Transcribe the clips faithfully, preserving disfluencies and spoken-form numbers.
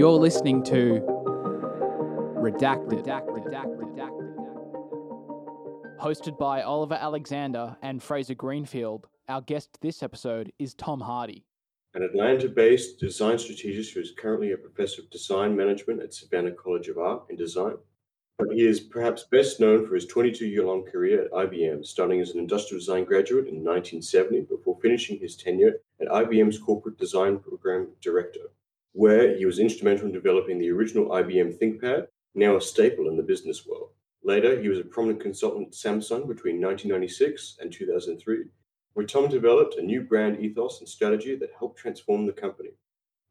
You're listening to Redacted, hosted by Oliver Alexander and Fraser Greenfield. Our guest this episode is Tom Hardy, an Atlanta-based design strategist who is currently a professor of design management at Savannah College of Art and Design. But he is perhaps best known for his twenty-two-year-long career at I B M, starting as an industrial design graduate in nineteen seventy before finishing his tenure at I B M's Corporate Design Program Director, where he was instrumental in developing the original I B M ThinkPad, now a staple in the business world. Later, he was a prominent consultant at Samsung between nineteen ninety-six and two thousand three, where Tom developed a new brand ethos and strategy that helped transform the company.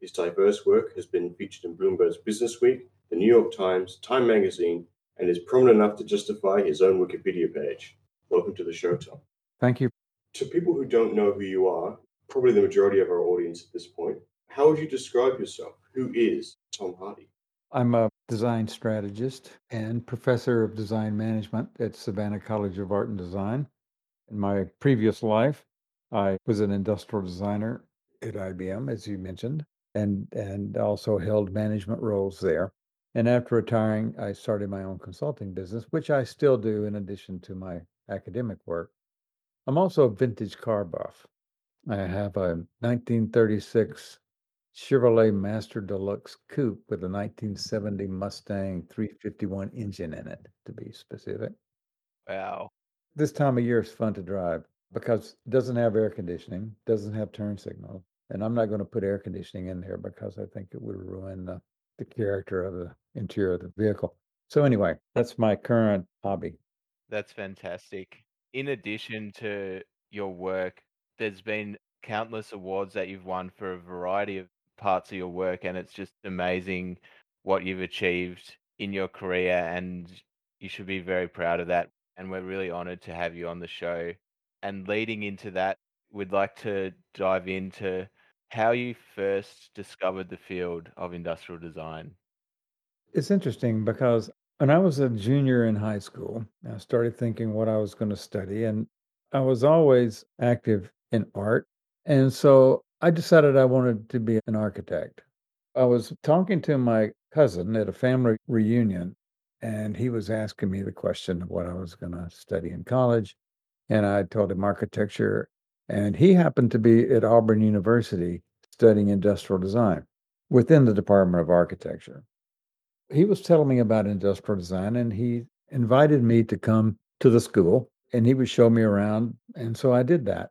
His diverse work has been featured in Bloomberg Businessweek, the New York Times, Time Magazine, and is prominent enough to justify his own Wikipedia page. Welcome to the show, Tom. Thank you. To people who don't know who you are, probably the majority of our audience at this point, how would you describe yourself? Who is Tom Hardy? I'm a design strategist and professor of design management at Savannah College of Art and Design. In my previous life, I was an industrial designer at I B M, as you mentioned, and, and also held management roles there. And after retiring, I started my own consulting business, which I still do in addition to my academic work. I'm also a vintage car buff. I have a nineteen thirty-six Chevrolet Master Deluxe Coupe with a nineteen seventy Mustang three fifty-one engine in it, to be specific. Wow. This time of year is fun to drive because it doesn't have air conditioning, doesn't have turn signal, and I'm not going to put air conditioning in there because I think it would ruin the, the character of the interior of the vehicle. So anyway, that's my current hobby. That's fantastic. In addition to your work, there's been countless awards that you've won for a variety of parts of your work, and it's just amazing what you've achieved in your career, and you should be very proud of that. And we're really honored to have you on the show. And leading into that, we'd like to dive into how you first discovered the field of industrial design. It's interesting because when I was a junior in high school, I started thinking what I was going to study, and I was always active in art. And so I decided I wanted to be an architect. I was talking to my cousin at a family reunion, and he was asking me the question of what I was going to study in college. And I told him architecture. And he happened to be at Auburn University studying industrial design within the Department of Architecture. He was telling me about industrial design, and he invited me to come to the school, and he would show me around. And so I did that.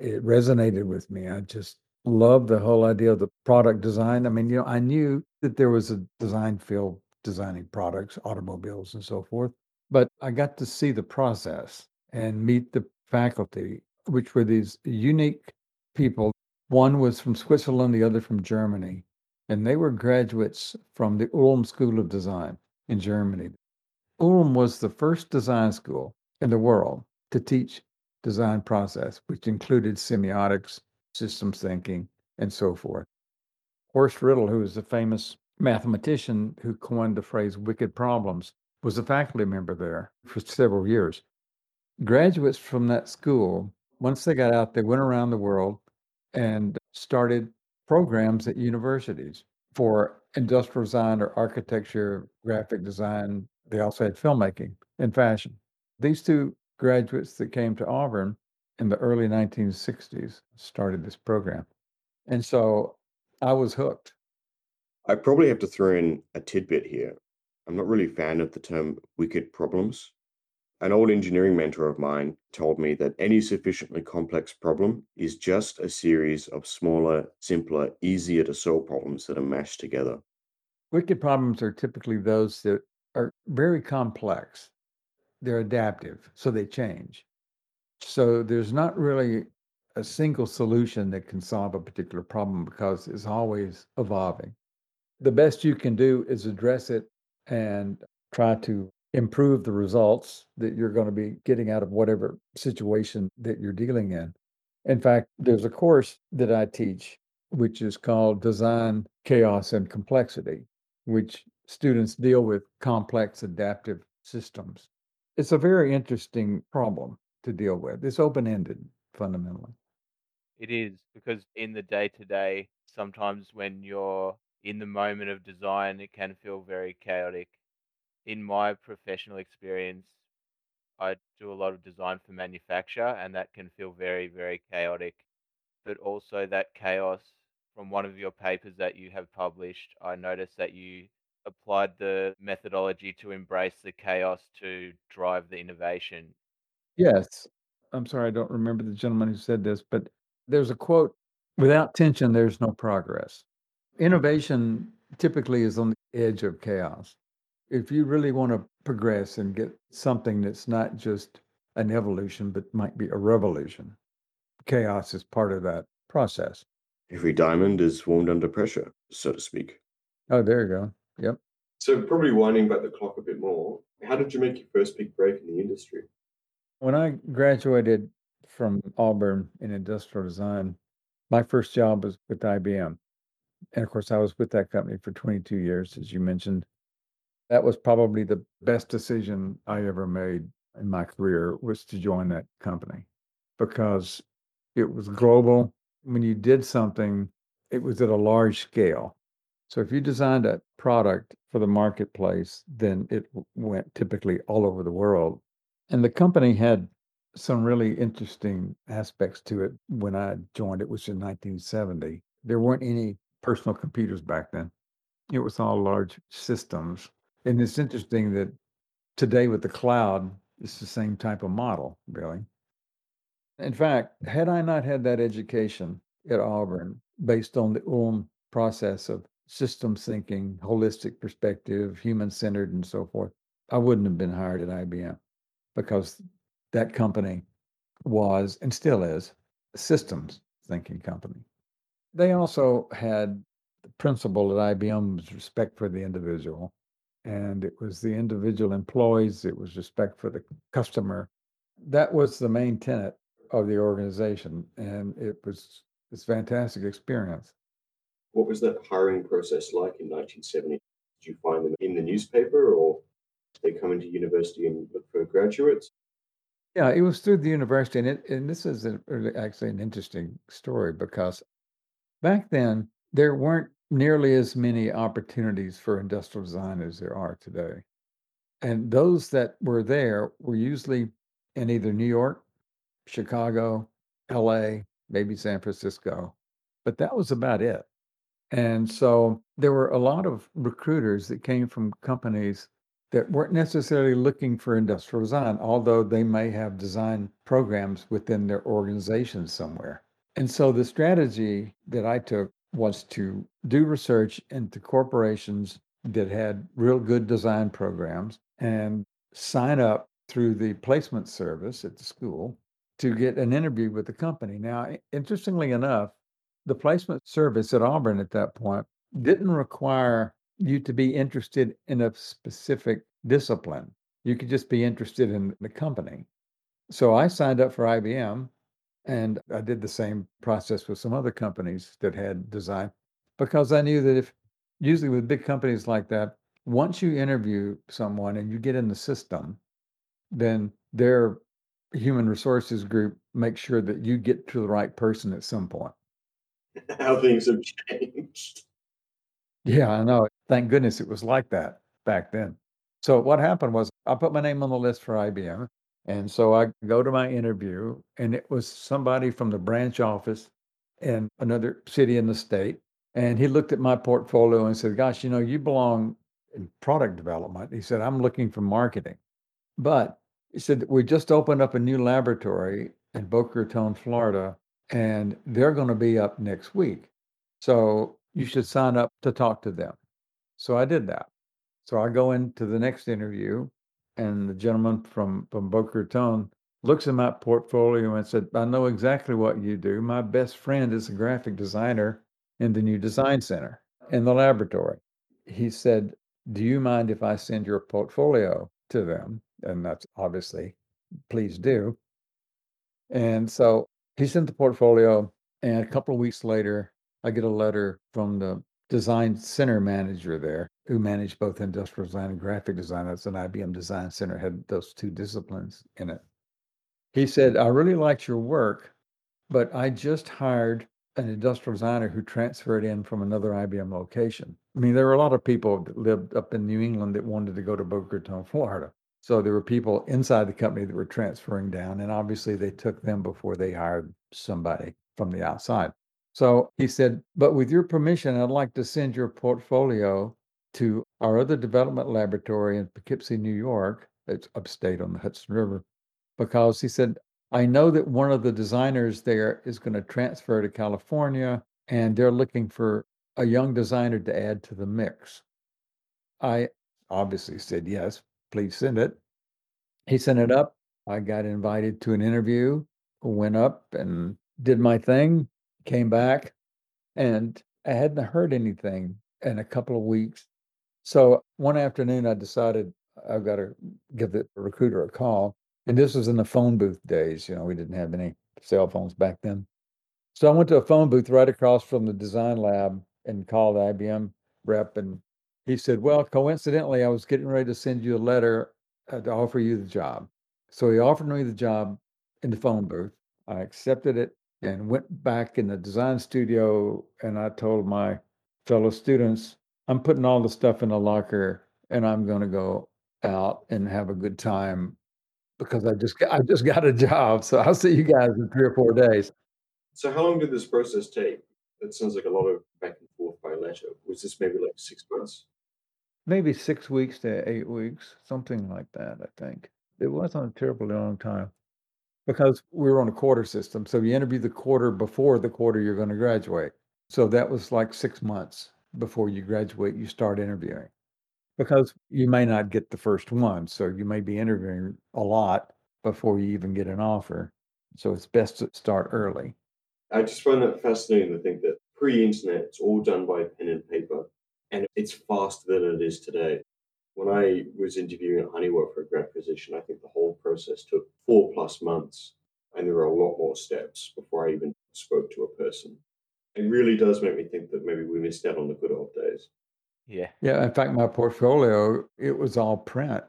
It resonated with me. I just loved the whole idea of the product design. I mean, you know, I knew that there was a design field designing products, automobiles and so forth, but I got to see the process and meet the faculty, which were these unique people. One was from Switzerland, the other from Germany, and they were graduates from the Ulm School of Design in Germany. Ulm was the first design school in the world to teach design process, which included semiotics, systems thinking, and so forth. Horst Riddle, who was a famous mathematician who coined the phrase wicked problems, was a faculty member there for several years. Graduates from that school, once they got out, they went around the world and started programs at universities for industrial design or architecture, graphic design. They also had filmmaking and fashion. These two graduates that came to Auburn in the early nineteen sixties started this program. And so I was hooked. I probably have to throw in a tidbit here. I'm not really a fan of the term wicked problems. An old engineering mentor of mine told me that any sufficiently complex problem is just a series of smaller, simpler, easier to solve problems that are mashed together. Wicked problems are typically those that are very complex. They're adaptive, so they change. So there's not really a single solution that can solve a particular problem because it's always evolving. The best you can do is address it and try to improve the results that you're going to be getting out of whatever situation that you're dealing in. In fact, there's a course that I teach, which is called Design, Chaos, and Complexity, which students deal with complex adaptive systems. It's a very interesting problem to deal with. It's open-ended, fundamentally. It is, because in the day-to-day, sometimes when you're in the moment of design, it can feel very chaotic. In my professional experience, I do a lot of design for manufacture, and that can feel very, very chaotic. But also that chaos, from one of your papers that you have published, I noticed that you applied the methodology to embrace the chaos to drive the innovation. Yes. I'm sorry, I don't remember the gentleman who said this, but there's a quote, without tension, there's no progress. Innovation typically is on the edge of chaos. If you really want to progress and get something that's not just an evolution, but might be a revolution, chaos is part of that process. Every diamond is formed under pressure, so to speak. Oh, there you go. Yep. So probably winding back the clock a bit more, how did you make your first big break in the industry? When I graduated from Auburn in industrial design, my first job was with I B M. And of course, I was with that company for twenty-two years, as you mentioned. That was probably the best decision I ever made in my career, was to join that company, because it was global. When you did something, it was at a large scale. So if you designed a product for the marketplace, then it went typically all over the world. And the company had some really interesting aspects to it. When I joined, it was in nineteen seventy. There weren't any personal computers back then. It was all large systems. And it's interesting that today with the cloud, it's the same type of model, really. In fact, had I not had that education at Auburn, based on the Ulm process of systems thinking, holistic perspective, human-centered, and so forth, I wouldn't have been hired at I B M, because that company was, and still is, a systems thinking company. They also had the principle at I B M was respect for the individual, and it was the individual employees, it was respect for the customer. That was the main tenet of the organization, and it was this fantastic experience. What was that hiring process like in nineteen seventy? Did you find them in the newspaper, or did they come into university and look for graduates? Yeah, it was through the university. And, it, and this is a, actually an interesting story, because back then, there weren't nearly as many opportunities for industrial design as there are today. And those that were there were usually in either New York, Chicago, L A, maybe San Francisco. But that was about it. And so there were a lot of recruiters that came from companies that weren't necessarily looking for industrial design, although they may have design programs within their organization somewhere. And so the strategy that I took was to do research into corporations that had real good design programs and sign up through the placement service at the school to get an interview with the company. Now, interestingly enough, the placement service at Auburn at that point didn't require you to be interested in a specific discipline. You could just be interested in the company. So I signed up for I B M, and I did the same process with some other companies that had design, because I knew that if, usually with big companies like that, once you interview someone and you get in the system, then their human resources group makes sure that you get to the right person at some point. How things have changed. Yeah, I know. Thank goodness it was like that back then. So what happened was I put my name on the list for I B M. And so I go to my interview, and it was somebody from the branch office in another city in the state. And he looked at my portfolio and said, gosh, you know, you belong in product development. He said, I'm looking for marketing. But he said, we just opened up a new laboratory in Boca Raton, Florida, and they're going to be up next week. So you should sign up to talk to them. So I did that. So I go into the next interview, and the gentleman from, from Boca Raton looks at my portfolio and said, I know exactly what you do. My best friend is a graphic designer in the new design center in the laboratory. He said, do you mind if I send your portfolio to them? And that's obviously, please do. And so he sent the portfolio, and a couple of weeks later, I get a letter from the design center manager there, who managed both industrial design and graphic design. That's an I B M design center, had those two disciplines in it. He said, I really liked your work, but I just hired an industrial designer who transferred in from another I B M location. I mean, there were a lot of people that lived up in New England that wanted to go to Boca Raton, Florida. So there were people inside the company that were transferring down, and obviously they took them before they hired somebody from the outside. So he said, but with your permission, I'd like to send your portfolio to our other development laboratory in Poughkeepsie, New York. It's upstate on the Hudson River, because he said, I know that one of the designers there is going to transfer to California, and they're looking for a young designer to add to the mix. I obviously said, yes, please send it. He sent it up. I got invited to an interview, went up and did my thing, came back, and I hadn't heard anything in a couple of weeks. So one afternoon, I decided I've got to give the recruiter a call. And this was in the phone booth days. You know, we didn't have any cell phones back then. So I went to a phone booth right across from the design lab and called the I B M rep. And he said, well, coincidentally, I was getting ready to send you a letter to offer you the job. So he offered me the job in the phone booth. I accepted it and went back in the design studio. And I told my fellow students, I'm putting all the stuff in a locker and I'm going to go out and have a good time, because I just got, I just got a job. So I'll see you guys in three or four days. So how long did this process take? That sounds like a lot of back and forth by letter. Was this maybe like six months? Maybe six weeks to eight weeks, something like that, I think. It wasn't a terribly long time because we were on a quarter system. So you interview the quarter before the quarter you're going to graduate. So that was like six months before you graduate, you start interviewing. Because you may not get the first one. So you may be interviewing a lot before you even get an offer. So it's best to start early. I just find that fascinating to think that pre-internet, it's all done by pen and paper, and it's faster than it is today. When I was interviewing at Honeywell for a grad position, I think the whole process took four plus months, and there were a lot more steps before I even spoke to a person. It really does make me think that maybe we missed out on the good old days. Yeah. Yeah. In fact, my portfolio, it was all print.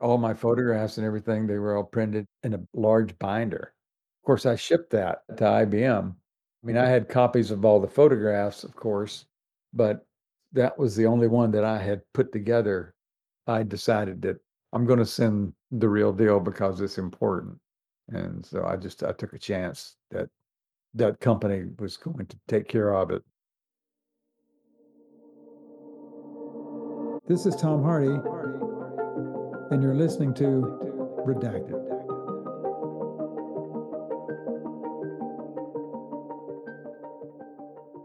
All my photographs and everything, they were all printed in a large binder. Of course, I shipped that to I B M. I mean, I had copies of all the photographs, of course, but that was the only one that I had put together. I decided that I'm going to send the real deal because it's important. And so I just, I took a chance that that company was going to take care of it. This is Tom Hardy, and you're listening to Redacted.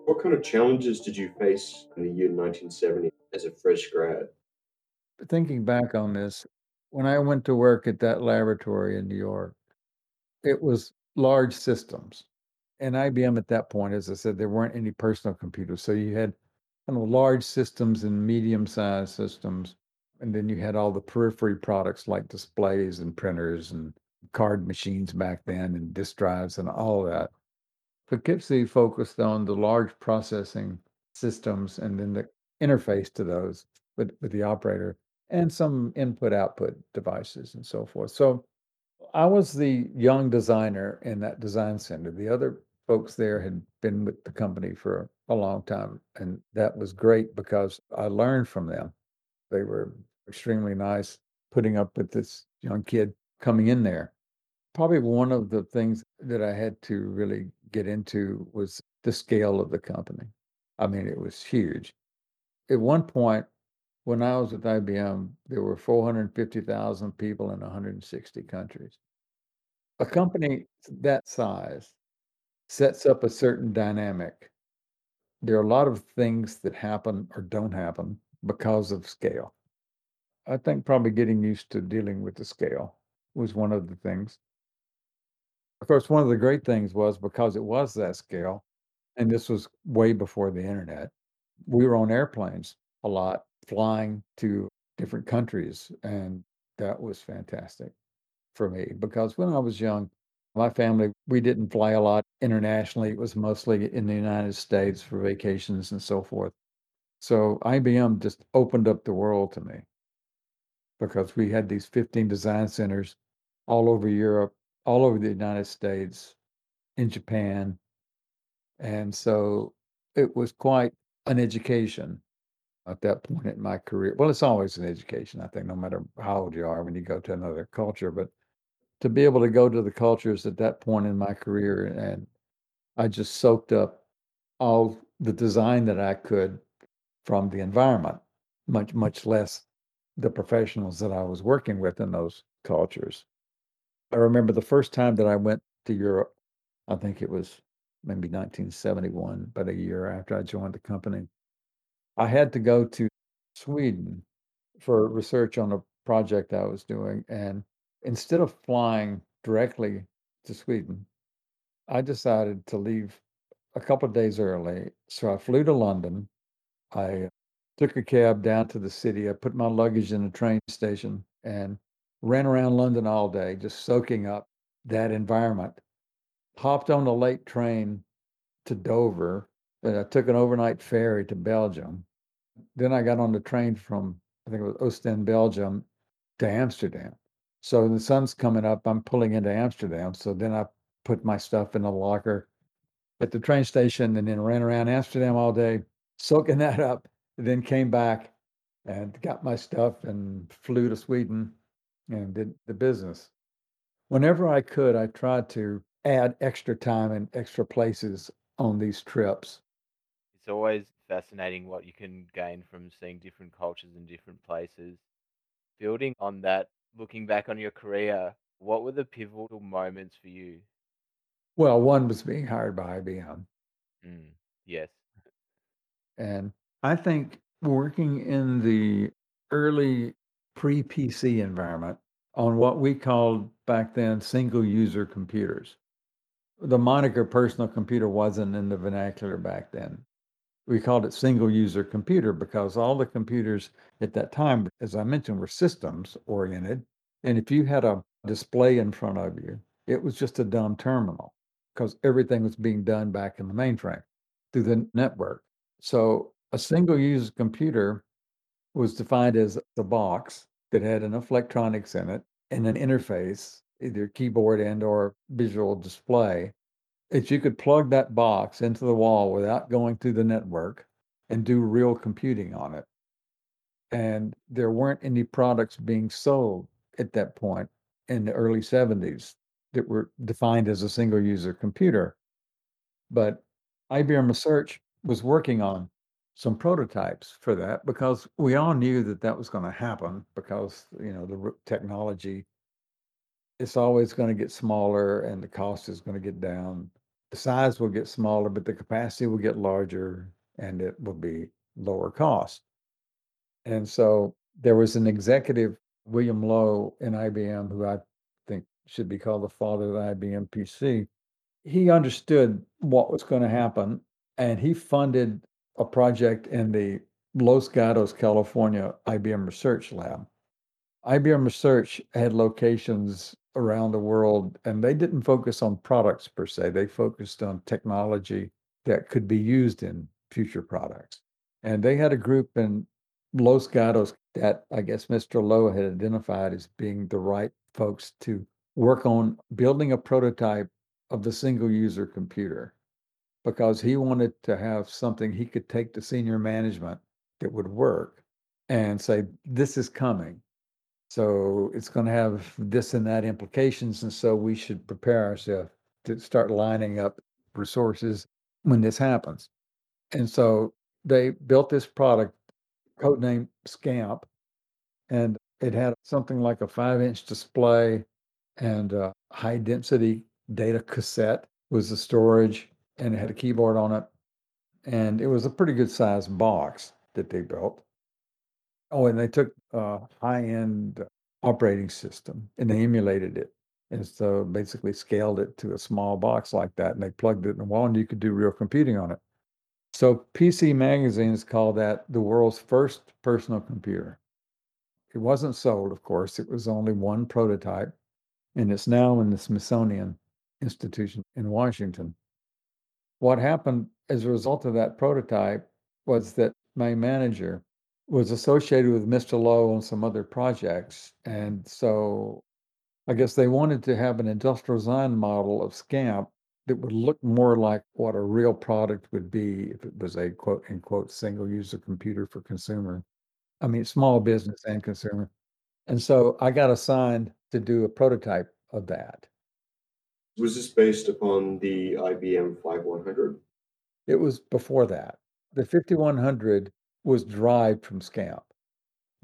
What kind of challenges did you face in the year nineteen seventy as a fresh grad? Thinking back on this, when I went to work at that laboratory in New York, it was large systems. And I B M at that point, as I said, there weren't any personal computers. So you had kind of large systems and medium-sized systems. And then you had all the periphery products like displays and printers and card machines back then and disk drives and all that. Poughkeepsie focused on the large processing systems and then the interface to those with, with the operator and some input-output devices and so forth. So I was the young designer in that design center. The other folks there had been with the company for a long time, and that was great because I learned from them. They were extremely nice putting up with this young kid coming in there. Probably one of the things that I had to really get into was the scale of the company. I mean, it was huge. At one point, when I was with I B M, there were four hundred fifty thousand people in one hundred sixty countries. A company that size sets up a certain dynamic. There are a lot of things that happen or don't happen because of scale. I think probably getting used to dealing with the scale was one of the things. Of course, one of the great things was because it was that scale, and this was way before the internet, we were on airplanes a lot, flying to different countries, and that was fantastic for me because when I was young, my family, we didn't fly a lot internationally. It was mostly in the United States for vacations and so forth. So I B M just opened up the world to me because we had these fifteen design centers all over Europe, all over the United States, in Japan. And so it was quite an education at that point in my career. Well, it's always an education, I think, no matter how old you are when you go to another culture. But to be able to go to the cultures at that point in my career, and I just soaked up all the design that I could from the environment, much, much less the professionals that I was working with in those cultures. I remember the first time that I went to Europe, I think it was maybe nineteen seventy-one, but a year after I joined the company, I had to go to Sweden for research on a project I was doing. And instead of flying directly to Sweden, I decided to leave a couple of days early. So I flew to London. I took a cab down to the city. I put my luggage in a train station and ran around London all day, just soaking up that environment. Hopped on a late train to Dover, and I took an overnight ferry to Belgium. Then I got on the train from, I think it was Ostend, Belgium, to Amsterdam. So the sun's coming up, I'm pulling into Amsterdam. So then I put my stuff in a locker at the train station and then ran around Amsterdam all day, soaking that up, and then came back and got my stuff and flew to Sweden and did the business. Whenever I could, I tried to add extra time and extra places on these trips. It's always fascinating what you can gain from seeing different cultures and different places. Building on that, looking back on your career, what were the pivotal moments for you? Well, one was being hired by I B M. Mm, yes. And I think working in the early pre-P C environment on what we called back then single-user computers. The moniker personal computer wasn't in the vernacular back then. We called it single-user computer because all the computers at that time, as I mentioned, were systems-oriented. And if you had a display in front of you, it was just a dumb terminal because everything was being done back in the mainframe through the network. So a single-user computer was defined as a box that had enough electronics in it and an interface, either keyboard and or visual display, that you could plug that box into the wall without going through the network and do real computing on it. And there weren't any products being sold at that point in the early seventies that were defined as a single-user computer. But I B M Research was working on some prototypes for that because we all knew that that was going to happen because, you know, the technology, it's always going to get smaller and the cost is going to get down. The size will get smaller, but the capacity will get larger and it will be lower cost. And so there was an executive, William Lowe in I B M, who I think should be called the father of the I B M P C. He understood what was going to happen and he funded a project in the Los Gatos, California I B M Research Lab. I B M Research had locations around the world, and they didn't focus on products per se. They focused on technology that could be used in future products. And they had a group in Los Gatos that I guess Mister Lowe had identified as being the right folks to work on building a prototype of the single-user computer because he wanted to have something he could take to senior management that would work and say, this is coming. So it's going to have this and that implications. And so we should prepare ourselves to start lining up resources when this happens. And so they built this product, codenamed SCAMP, and it had something like a five-inch display and a high-density data cassette was the storage, and it had a keyboard on it. And it was a pretty good-sized box that they built. Oh, and they took a high-end operating system and they emulated it. And so basically scaled it to a small box like that. And they plugged it in the wall and you could do real computing on it. So P C magazines call that the world's first personal computer. It wasn't sold, of course. It was only one prototype. And it's now in the Smithsonian Institution in Washington. What happened as a result of that prototype was that my manager was associated with Mister Lowe on some other projects. And so I guess they wanted to have an industrial design model of SCAMP that would look more like what a real product would be if it was a quote unquote single user computer for consumer. I mean, small business and consumer. And so I got assigned to do a prototype of that. Was this based upon the I B M fifty-one hundred? It was before that. The fifty-one hundred was derived from SCAMP.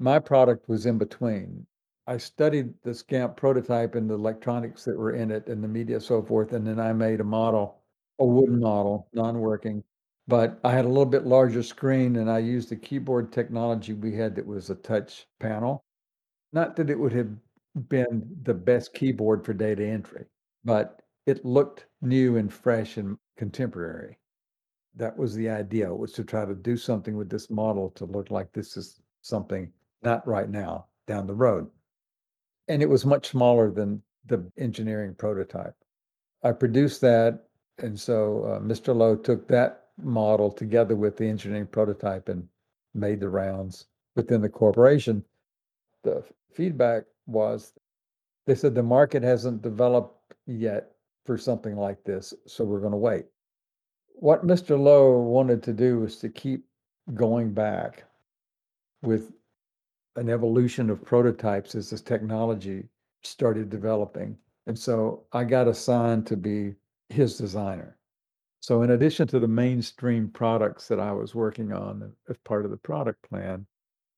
My product was in between. I studied the SCAMP prototype and the electronics that were in it and the media and so forth. And then I made a model, a wooden model, non-working. But I had a little bit larger screen and I used the keyboard technology we had that was a touch panel. Not that it would have been the best keyboard for data entry, but it looked new and fresh and contemporary. That was the idea, was to try to do something with this model to look like this is something not right now, down the road. And it was much smaller than the engineering prototype. I produced that, and so uh, Mister Lowe took that model together with the engineering prototype and made the rounds within the corporation. The feedback was, they said the market hasn't developed yet for something like this, so we're going to wait. What Mister Lowe wanted to do was to keep going back with an evolution of prototypes as this technology started developing. And so I got assigned to be his designer. So in addition to the mainstream products that I was working on as part of the product plan,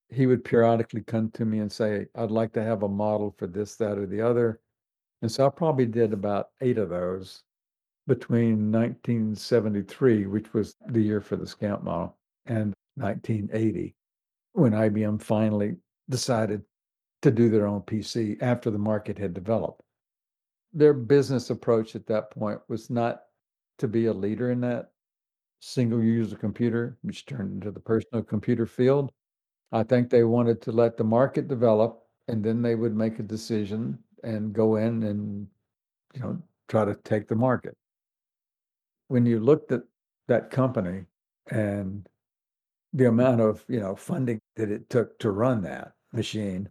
he would periodically come to me and say, I'd like to have a model for this, that, or the other. And so I probably did about eight of those between nineteen seventy-three, which was the year for the SCAMP model, and nineteen eighty, when I B M finally decided to do their own P C after the market had developed. Their business approach at that point was not to be a leader in that single-user computer, which turned into the personal computer field. I think they wanted to let the market develop, and then they would make a decision and go in and, you know, try to take the market. When you looked at that company and the amount of, you know, funding that it took to run that machine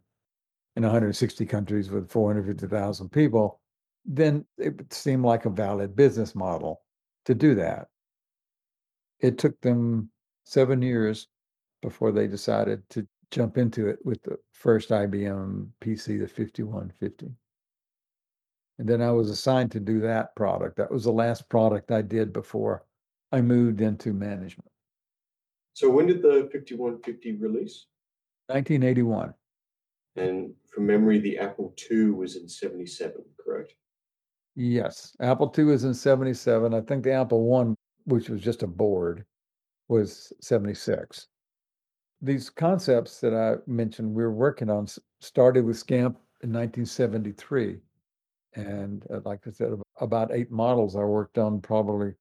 in one hundred sixty countries with four hundred fifty thousand people, then it seemed like a valid business model to do that. It took them seven years before they decided to jump into it with the first I B M P C, the fifty-one fifty. And then I was assigned to do that product. That was the last product I did before I moved into management. So when did the fifty-one fifty release? nineteen eighty-one. And from memory, the Apple two was in seventy-seven, correct? Yes, Apple two was in seventy-seven. I think the Apple I, which was just a board, was seventy-six. These concepts that I mentioned we were working on started with SCAMP in nineteen seventy-three. And like I said, about eight models I worked on probably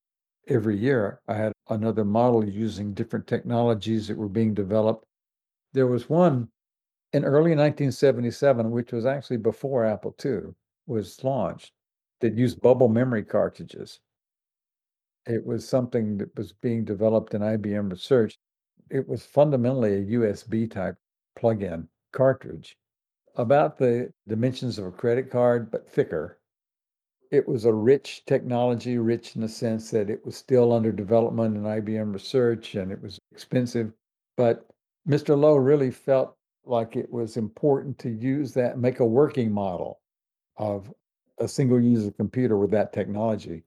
every year. I had another model using different technologies that were being developed. There was one in early nineteen seventy-seven, which was actually before Apple two was launched, that used bubble memory cartridges. It was something that was being developed in I B M Research. It was fundamentally a U S B type plug-in cartridge, about the dimensions of a credit card, but thicker. It was a rich technology, rich in the sense that it was still under development in I B M Research, and it was expensive. But Mister Lowe really felt like it was important to use that, make a working model of a single-user computer with that technology.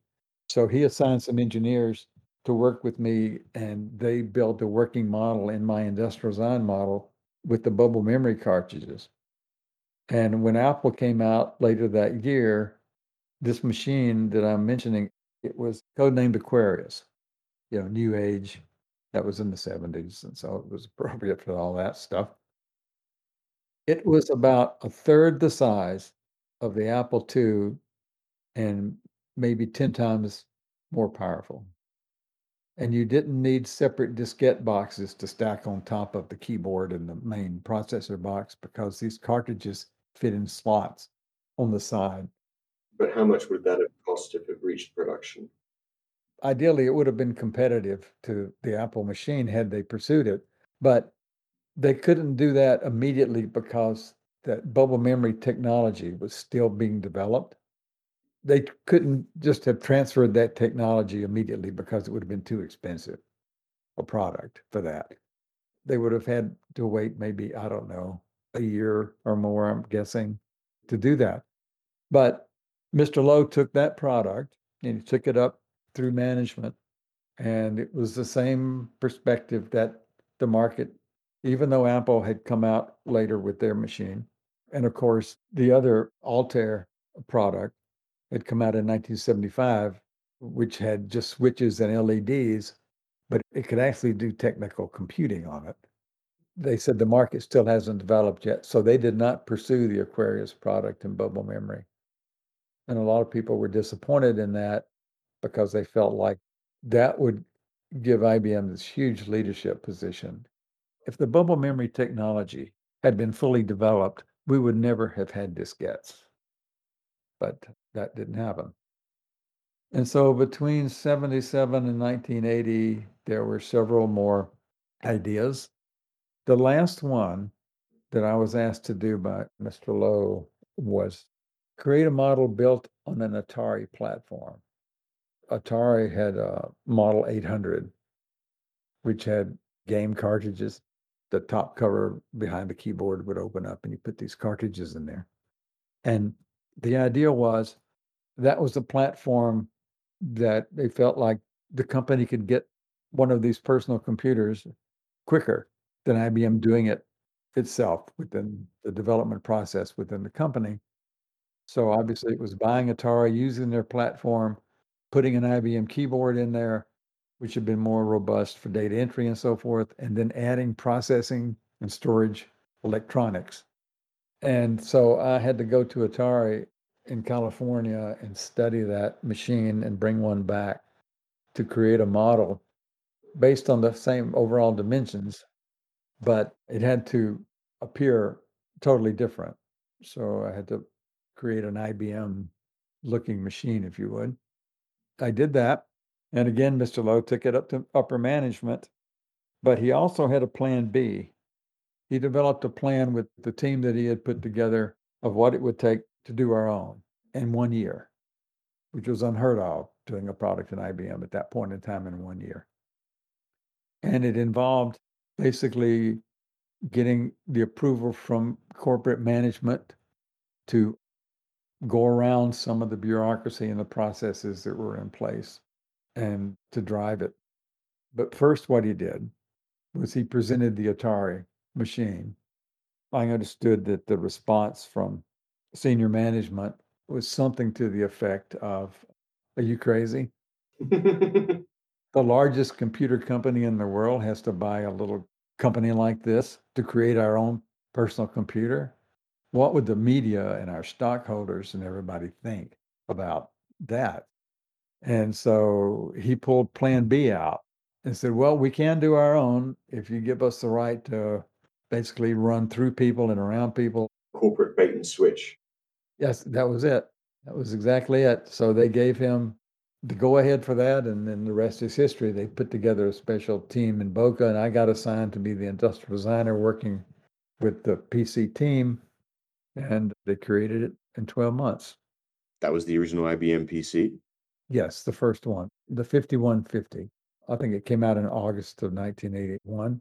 So he assigned some engineers to work with me, and they built a working model in my industrial design model with the bubble memory cartridges. And when Apple came out later that year, this machine that I'm mentioning, it was codenamed Aquarius, you know, New Age. That was in the seventies, and so it was appropriate for all that stuff. It was about a third the size of the Apple two and maybe ten times more powerful. And you didn't need separate diskette boxes to stack on top of the keyboard and the main processor box because these cartridges fit in slots on the side. But how much would that have cost if it reached production? Ideally, it would have been competitive to the Apple machine had they pursued it, but they couldn't do that immediately because that bubble memory technology was still being developed. they couldn't just have transferred that technology immediately because it would have been too expensive a product for that. They would have had to wait maybe, I don't know, a year or more, I'm guessing, to do that. But Mister Lowe took that product and he took it up through management. And it was the same perspective that the market, even though Apple had come out later with their machine, and of course, the other Altair product had come out in nineteen seventy-five, which had just switches and L E Ds, but it could actually do technical computing on it. They said the market still hasn't developed yet, so they did not pursue the Aquarius product in bubble memory. And a lot of people were disappointed in that because they felt like that would give I B M this huge leadership position. If the bubble memory technology had been fully developed, we would never have had diskettes. But that didn't happen. And so between seventy-seven and nineteen eighty, there were several more ideas. The last one that I was asked to do by Mister Lowe was create a model built on an Atari platform. Atari had a Model eight hundred, which had game cartridges. The top cover behind the keyboard would open up and you put these cartridges in there. And the idea was that was the platform that they felt like the company could get one of these personal computers quicker than I B M doing it itself within the development process within the company. So obviously it was buying Atari, using their platform, putting an I B M keyboard in there, which had been more robust for data entry and so forth, and then adding processing and storage electronics. And so I had to go to Atari in California and study that machine and bring one back to create a model based on the same overall dimensions, but it had to appear totally different. So I had to create an I B M looking machine, if you would. I did that. And again, Mister Lowe took it up to upper management, but he also had a plan B. He developed a plan with the team that he had put together of what it would take to do our own in one year, which was unheard of, doing a product in I B M at that point in time in one year. And it involved basically getting the approval from corporate management to go around some of the bureaucracy and the processes that were in place and to drive it. But first, what he did was he presented the Atari machine. I understood that the response from senior management was something to the effect of, "Are you crazy? The largest computer company in the world has to buy a little company like this to create our own personal computer? What would the media and our stockholders and everybody think about that?" And so he pulled Plan B out and said, "Well, we can do our own if you give us the right to basically run through people and around people." Corporate bait and switch. Yes, that was it. That was exactly it. So they gave him the go-ahead for that, and then the rest is history. They put together a special team in Boca, and I got assigned to be the industrial designer working with the P C team, and they created it in twelve months. That was the original I B M P C? Yes, the first one, the fifty-one fifty. I think it came out in August of nineteen eighty-one.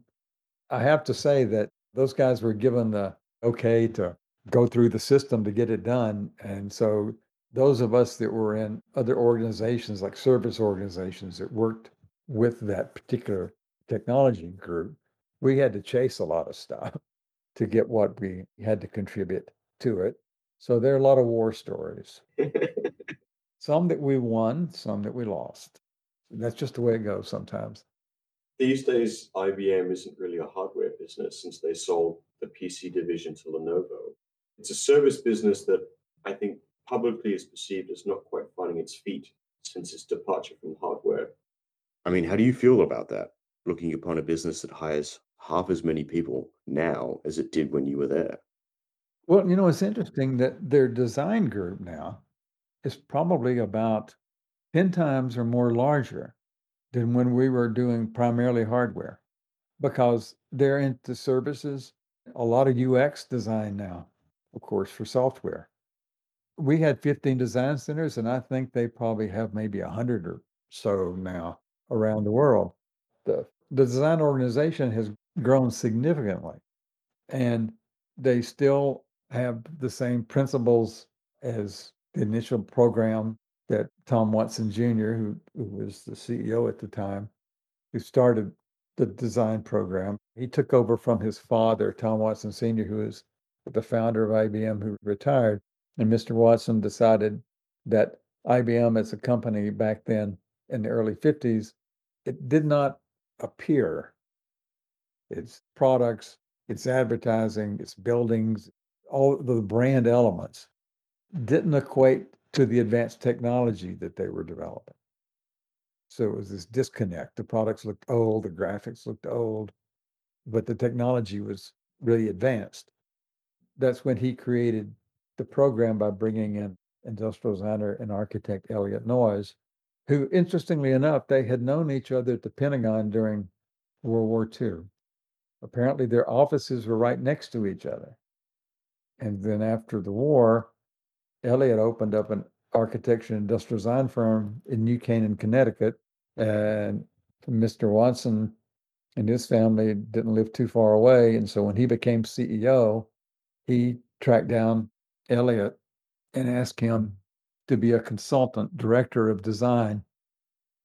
I have to say that those guys were given the okay to go through the system to get it done. And so those of us that were in other organizations, like service organizations that worked with that particular technology group, we had to chase a lot of stuff to get what we had to contribute to it. So there are a lot of war stories. Some that we won, some that we lost. That's just the way it goes sometimes. These days, I B M isn't really a hardware business since they sold the P C division to Lenovo. It's a service business that I think publicly is perceived as not quite finding its feet since its departure from hardware. I mean, how do you feel about that, looking upon a business that hires half as many people now as it did when you were there? Well, you know, it's interesting that their design group now is probably about ten times or more larger than when we were doing primarily hardware, because they're into services, a lot of U X design now, of course, for software. we had fifteen design centers, and I think they probably have maybe one hundred or so now around the world. The, the design organization has grown significantly, and they still have the same principles as the initial program that Tom Watson Junior, who, who was the C E O at the time, who started the design program. He took over from his father, Tom Watson Senior, who was the founder of I B M, who retired. And Mister Watson decided that I B M as a company back then in the early fifties, it did not appear. Its products, its advertising, its buildings, all the brand elements didn't equate to the advanced technology that they were developing. So it was this disconnect. The products looked old, the graphics looked old, but the technology was really advanced. That's when he created the program by bringing in industrial designer and architect Elliot Noyes, who, interestingly enough, they had known each other at the Pentagon during World War Two. Apparently, their offices were right next to each other. And then after the war, Elliot opened up an architecture and industrial design firm in New Canaan, Connecticut. And Mister Watson and his family didn't live too far away. And so when he became C E O, he tracked down Elliot and asked him to be a consultant, director of design,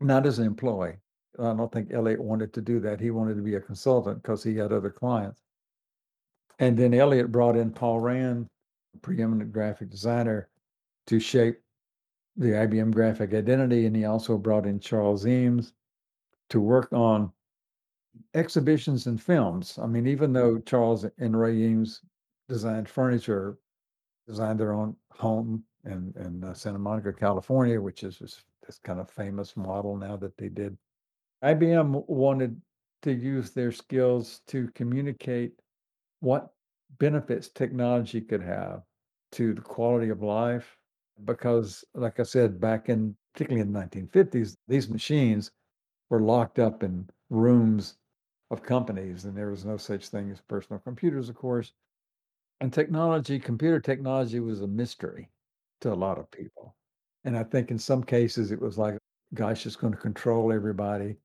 not as an employee. I don't think Elliot wanted to do that. He wanted to be a consultant because he had other clients. And then Elliot brought in Paul Rand, preeminent graphic designer, to shape the I B M graphic identity. And he also brought in Charles Eames to work on exhibitions and films. I mean, even though Charles and Ray Eames designed furniture, designed their own home in, in uh, Santa Monica, California, which is this, this kind of famous model now that they did. I B M wanted to use their skills to communicate what benefits technology could have to the quality of life. Because, like I said, back in, particularly in the nineteen fifties, these machines were locked up in rooms of companies, and there was no such thing as personal computers, of course. And technology, computer technology, was a mystery to a lot of people. And I think in some cases it was like, gosh, it's going to control everybody,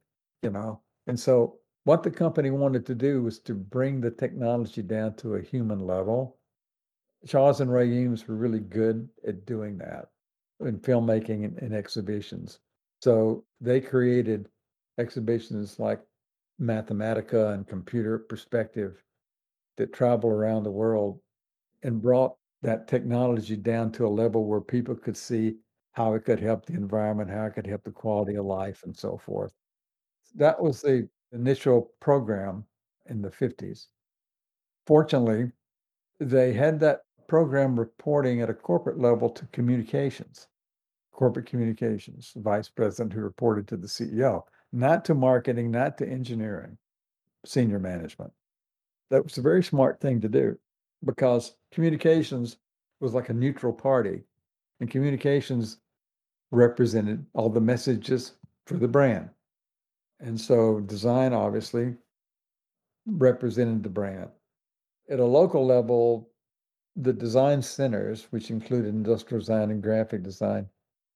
you know. And so what the company wanted to do was to bring the technology down to a human level. Charles and Ray Eames were really good at doing that in filmmaking and, and exhibitions. So they created exhibitions like Mathematica and Computer Perspective that travel around the world and brought that technology down to a level where people could see how it could help the environment, how it could help the quality of life, and so forth. That was the initial program in the fifties. Fortunately, they had that program reporting at a corporate level to communications, corporate communications, the vice president who reported to the C E O, not to marketing, not to engineering, senior management. That was a very smart thing to do because communications was like a neutral party, and communications represented all the messages for the brand. And so design obviously represented the brand. At a local level, the design centers, which included industrial design and graphic design,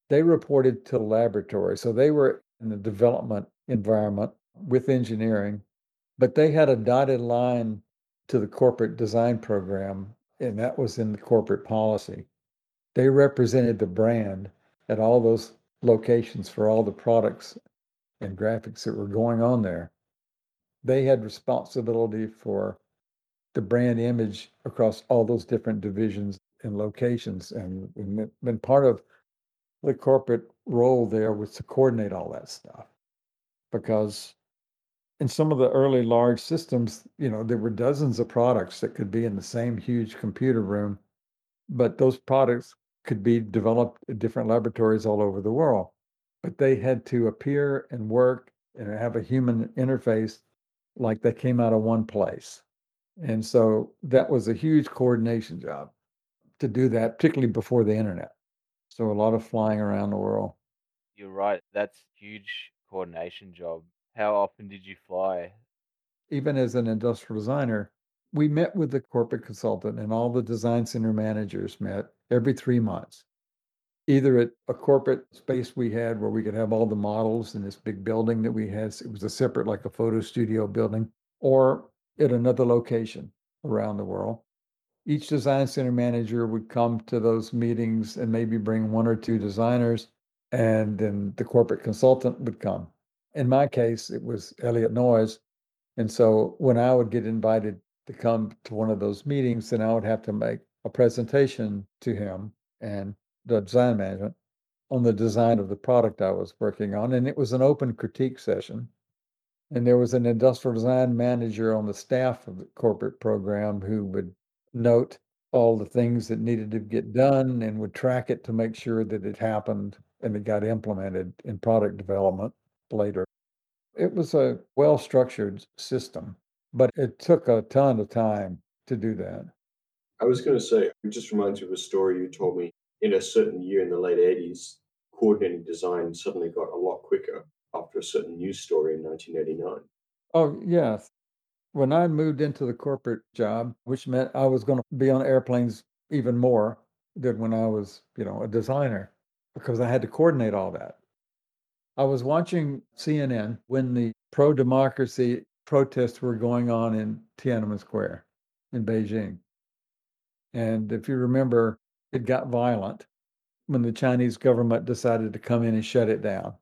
they reported to laboratories. So they were in the development environment with engineering, but they had a dotted line to the corporate design program, and that was in the corporate policy. They represented the brand at all those locations for all the products and graphics that were going on there. They had responsibility for the brand image across all those different divisions and locations. And, and part of the corporate role there was to coordinate all that stuff. Because in some of the early large systems, you know, there were dozens of products that could be in the same huge computer room, but those products could be developed at different laboratories all over the world. But they had to appear and work and have a human interface like they came out of one place. And so that was a huge coordination job to do that, particularly before the internet. So a lot of flying around the world. You're right. That's a huge coordination job. How often did you fly? Even as an industrial designer, we met with the corporate consultant, and all the design center managers met every three months, either at a corporate space we had where we could have all the models in this big building that we had. It was a separate, like a photo studio building, or at another location around the world. Each design center manager would come to those meetings and maybe bring one or two designers, and then the corporate consultant would come. In my case, it was Elliot Noyes. And so when I would get invited to come to one of those meetings, then I would have to make a presentation to him and the design management on the design of the product I was working on. And it was an open critique session. And there was an industrial design manager on the staff of the corporate program who would note all the things that needed to get done and would track it to make sure that it happened and it got implemented in product development later. It was a well-structured system, but it took a ton of time to do that. I was going to say, it just reminds me of a story you told me. In a certain year in the late eighties, coordinating design suddenly got a lot quicker after a certain news story in nineteen eighty-nine. Oh, yes. When I moved into the corporate job, which meant I was going to be on airplanes even more than when I was, you know, a designer, because I had to coordinate all that. I was watching C N N when the pro-democracy protests were going on in Tiananmen Square in Beijing. And if you remember, it got violent when the Chinese government decided to come in and shut it down.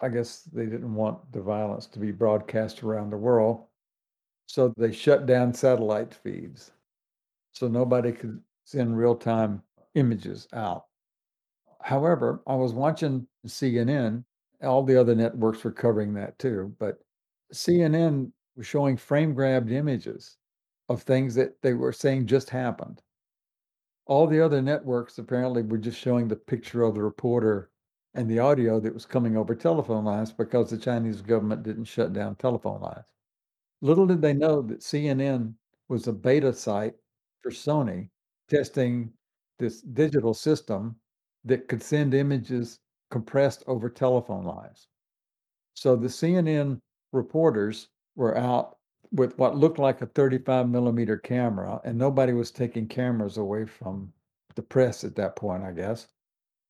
I guess they didn't want the violence to be broadcast around the world, so they shut down satellite feeds, so nobody could send real-time images out. However, I was watching C N N. All the other networks were covering that too, but C N N was showing frame-grabbed images of things that they were saying just happened. All the other networks apparently were just showing the picture of the reporter and the audio that was coming over telephone lines because the Chinese government didn't shut down telephone lines. Little did they know that C N N was a beta site for Sony testing this digital system that could send images compressed over telephone lines. So the C N N reporters were out with what looked like a thirty-five millimeter camera, and nobody was taking cameras away from the press at that point, I guess.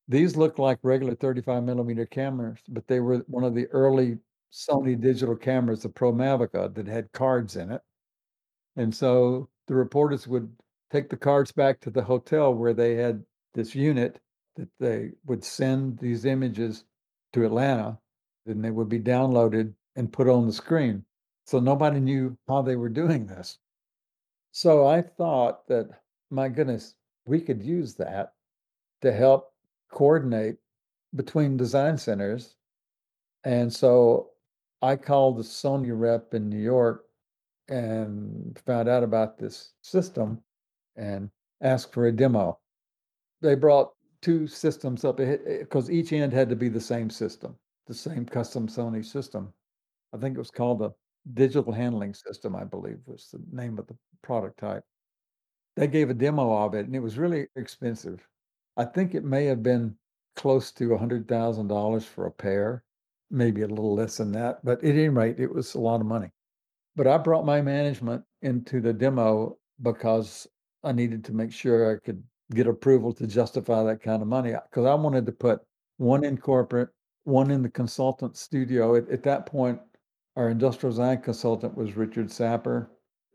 These looked like regular thirty-five millimeter cameras, but they were one of the early Sony digital cameras, the ProMavica, that had cards in it. And so the reporters would take the cards back to the hotel where they had this unit that they would send these images to Atlanta, and they would be downloaded and put on the screen. So nobody knew how they were doing this. So I thought that, my goodness, we could use that to help coordinate between design centers. And so I called the Sony rep in New York and found out about this system and asked for a demo. They brought two systems up because each end had to be the same system, the same custom Sony system. I think it was called the Digital Handling System, I believe was the name of the product type. They gave a demo of it, and it was really expensive. I think it may have been close to one hundred thousand dollars for a pair, maybe a little less than that. But at any rate, it was a lot of money. But I brought my management into the demo because I needed to make sure I could get approval to justify that kind of money, because I wanted to put one in corporate, one in the consultant studio. At, at that point, our industrial design consultant was Richard Sapper.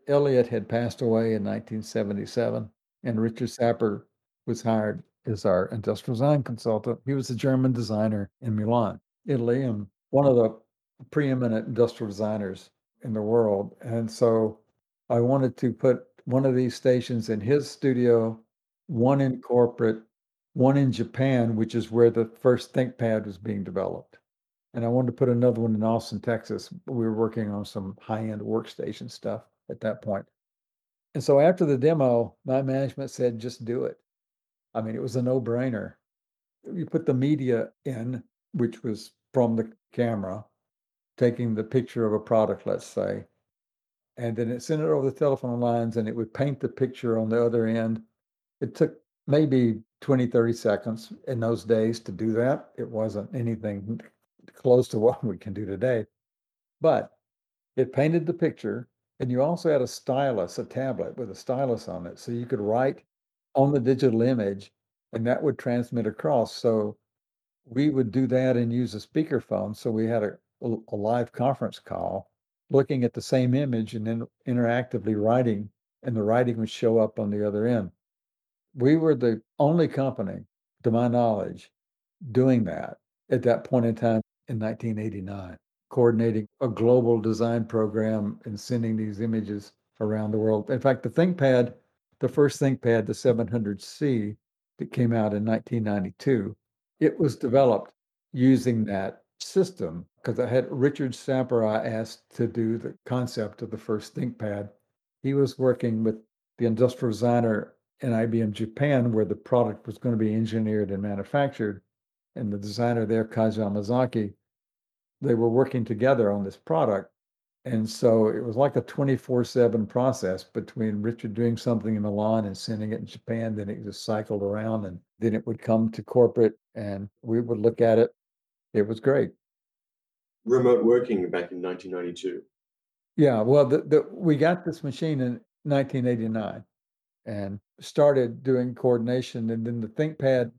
Elliot had passed away in nineteen seventy-seven, and Richard Sapper was hired as our industrial design consultant. He was a German designer in Milan, Italy, and one of the preeminent industrial designers in the world. And so I wanted to put one of these stations in his studio, one in corporate, one in Japan, which is where the first ThinkPad was being developed. And I wanted to put another one in Austin, Texas. We were working on some high-end workstation stuff at that point. And so after the demo, my management said, just do it. I mean, it was a no-brainer. You put the media in, which was from the camera, taking the picture of a product, let's say, and then it sent it over the telephone lines, and it would paint the picture on the other end. It took maybe twenty, thirty seconds in those days to do that. It wasn't anything close to what we can do today. But it painted the picture, and you also had a stylus, a tablet with a stylus on it, so you could write on the digital image, and that would transmit across. So we would do that and use a speakerphone. So we had a, a live conference call looking at the same image and then interactively writing, and the writing would show up on the other end. We were the only company, to my knowledge, doing that at that point in time in nineteen eighty-nine, coordinating a global design program and sending these images around the world. In fact, the ThinkPad, the first ThinkPad, the seven hundred C that came out in nineteen ninety-two, it was developed using that system, because I had Richard Sapper, I asked to do the concept of the first ThinkPad. He was working with the industrial designer in I B M Japan, where the product was going to be engineered and manufactured, and the designer there, Kaji Yamazaki, they were working together on this product. And so it was like a twenty-four seven process between Richard doing something in Milan and sending it in Japan. Then it just cycled around, and then it would come to corporate and we would look at it. It was great. Remote working back in nineteen ninety-two. Yeah, well, the, the, we got this machine in nineteen eighty-nine and started doing coordination. And then the ThinkPad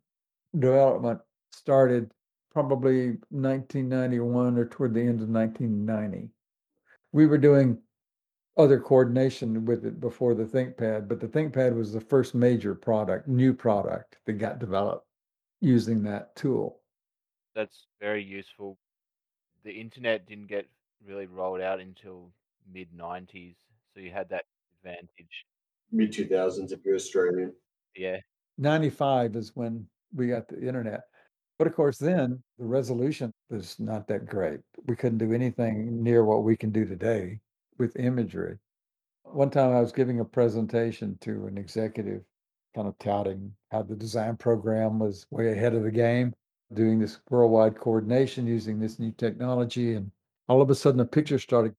development started probably nineteen ninety-one or toward the end of nineteen ninety. We were doing other coordination with it before the ThinkPad, but the ThinkPad was the first major product, new product that got developed using that tool. That's very useful. The internet didn't get really rolled out until mid nineties, so you had that advantage. mid two thousands if you're Australian. Yeah. ninety-five is when we got the internet. But of course, then the resolution was not that great. We couldn't do anything near what we can do today with imagery. One time I was giving a presentation to an executive, kind of touting how the design program was way ahead of the game, doing this worldwide coordination using this new technology. And all of a sudden, a picture started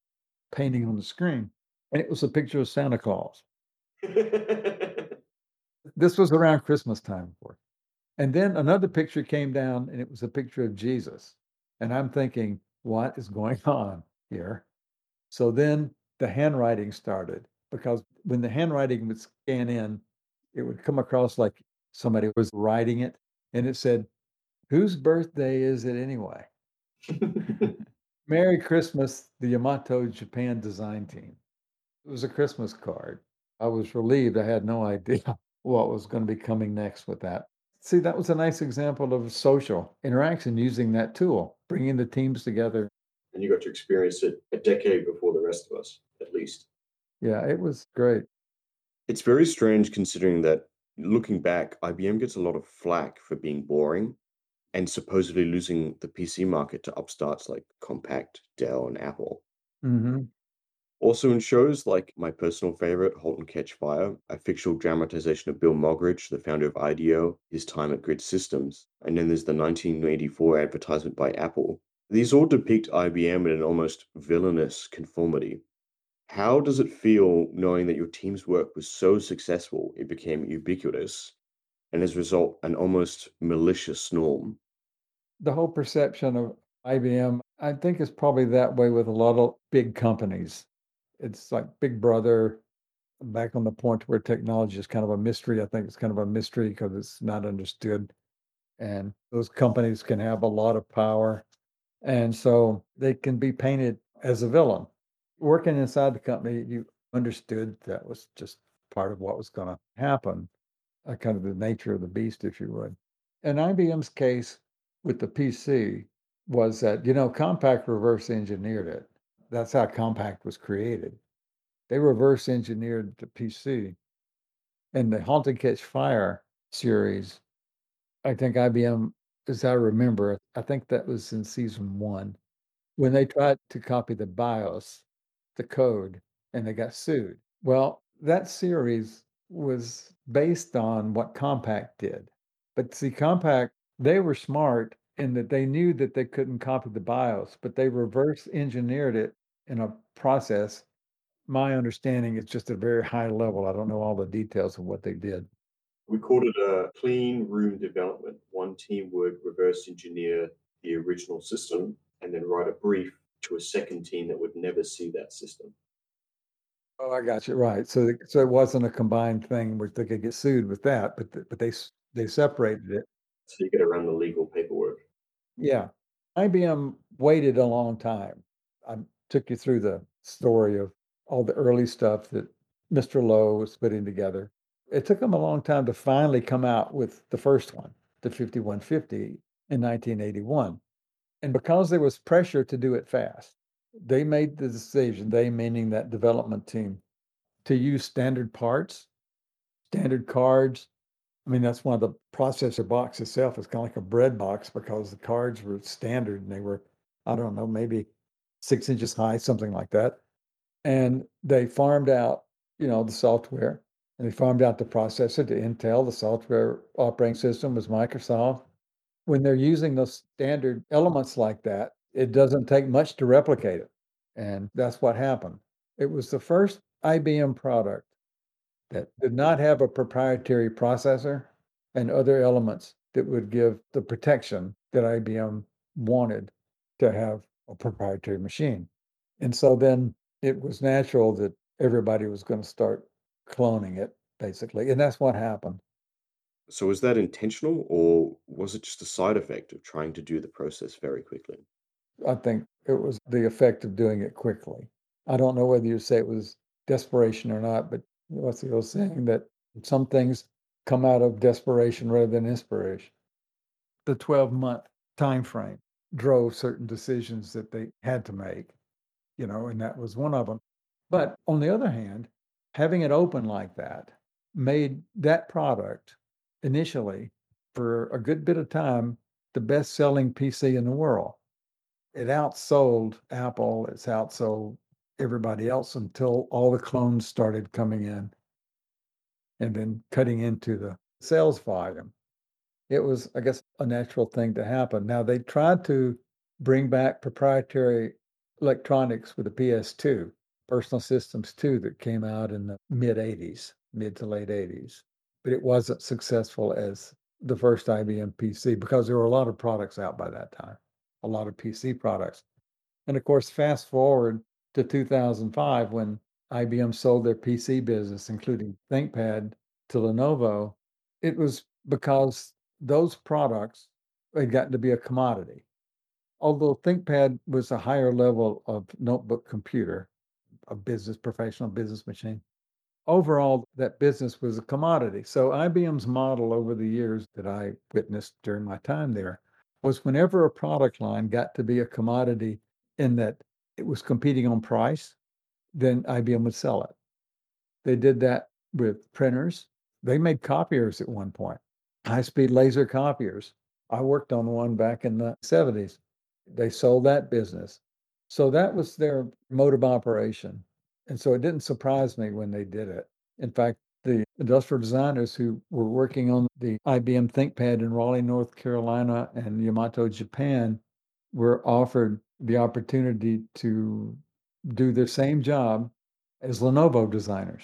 painting on the screen, and it was a picture of Santa Claus. This was around Christmas time, of course. And then another picture came down, and it was a picture of Jesus. And I'm thinking, what is going on here? So then the handwriting started, because when the handwriting would scan in, it would come across like somebody was writing it. And it said, whose birthday is it anyway? Merry Christmas, the Yamato Japan design team. It was a Christmas card. I was relieved. I had no idea what was going to be coming next with that. See, that was a nice example of social interaction using that tool, bringing the teams together. And you got to experience it a decade before the rest of us, at least. Yeah, it was great. It's very strange considering that, looking back, I B M gets a lot of flack for being boring and supposedly losing the P C market to upstarts like Compaq, Dell, and Apple. Mm-hmm. Also in shows like my personal favorite, Halt and Catch Fire, a fictional dramatization of Bill Moggridge, the founder of IDEO, his time at Grid Systems, and then there's the nineteen eighty-four advertisement by Apple. These all depict I B M in an almost villainous conformity. How does it feel knowing that your team's work was so successful it became ubiquitous, and as a result, an almost malicious norm? The whole perception of I B M, I think, is probably that way with a lot of big companies. It's like Big Brother, back on the point where technology is kind of a mystery. I think it's kind of a mystery because it's not understood. And those companies can have a lot of power. And so they can be painted as a villain. Working inside the company, you understood that was just part of what was going to happen, uh, kind of the nature of the beast, if you would. In I B M's case with the P C was that, you know, Compaq reverse engineered it. That's how Compaq was created. They reverse engineered the P C. And the Halt and Catch Fire series, I think I B M, as I remember, I think that was in season one, when they tried to copy the BIOS, the code, and they got sued. Well, that series was based on what Compaq did. But see, Compaq, they were smart in that they knew that they couldn't copy the BIOS, but they reverse engineered it in a process. My understanding is just a very high level. I don't know all the details of what they did. We called it a clean room development. One team would reverse engineer the original system and then write a brief to a second team that would never see that system. Oh, I got you. Right. So, so it wasn't a combined thing where they could get sued with that, but th- but they they separated it. So you got to run the legal paperwork. Yeah, I B M waited a long time. I took you through the story of all the early stuff that Mister Lowe was putting together. It took them a long time to finally come out with the first one, the fifty-one fifty in nineteen eighty-one. And because there was pressure to do it fast, they made the decision, they meaning that development team, to use standard parts, standard cards. I mean, that's one of the processor box itself is kind of like a bread box because the cards were standard and they were, I don't know, maybe six inches high, something like that. And they farmed out, you know, the software, and they farmed out the processor to Intel. The software operating system was Microsoft. When they're using those standard elements like that, it doesn't take much to replicate it. And that's what happened. It was the first I B M product that did not have a proprietary processor and other elements that would give the protection that I B M wanted to have a proprietary machine. And so then it was natural that everybody was going to start cloning it, basically. And that's what happened. So was that intentional, or was it just a side effect of trying to do the process very quickly? I think it was the effect of doing it quickly. I don't know whether you say it was desperation or not, but what's the old saying that some things come out of desperation rather than inspiration. The twelve-month time frame drove certain decisions that they had to make, you know, and that was one of them. But on the other hand, having it open like that made that product initially for a good bit of time the best-selling P C in the world. It outsold Apple, it's outsold everybody else until all the clones started coming in and then cutting into the sales volume. It was, I guess, a natural thing to happen. Now, they tried to bring back proprietary electronics with the P S two, Personal Systems two, that came out in the mid-eighties, mid to late eighties. But it wasn't successful as the first I B M P C because there were a lot of products out by that time, a lot of P C products. And of course, fast forward to two thousand five, when I B M sold their P C business, including ThinkPad, to Lenovo, it was because those products had gotten to be a commodity. Although ThinkPad was a higher level of notebook computer, a business, professional business machine, overall, that business was a commodity. So I B M's model over the years that I witnessed during my time there was whenever a product line got to be a commodity in that it was competing on price, then I B M would sell it. They did that with printers. They made copiers at one point, high-speed laser copiers. I worked on one back in the seventies. They sold that business. So that was their mode of operation. And so it didn't surprise me when they did it. In fact, the industrial designers who were working on the I B M ThinkPad in Raleigh, North Carolina, and Yamato, Japan, were offered the opportunity to do the same job as Lenovo designers.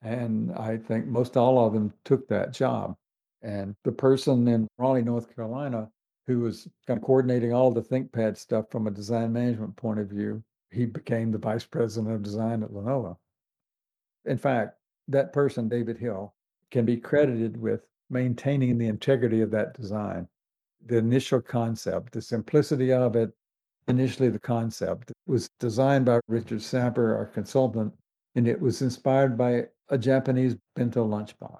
And I think most all of them took that job. And the person in Raleigh, North Carolina, who was kind of coordinating all the ThinkPad stuff from a design management point of view, he became the vice president of design at Lenovo. In fact, that person, David Hill, can be credited with maintaining the integrity of that design, the initial concept, the simplicity of it. Initially, the concept was designed by Richard Sapper, our consultant, and it was inspired by a Japanese bento lunchbox.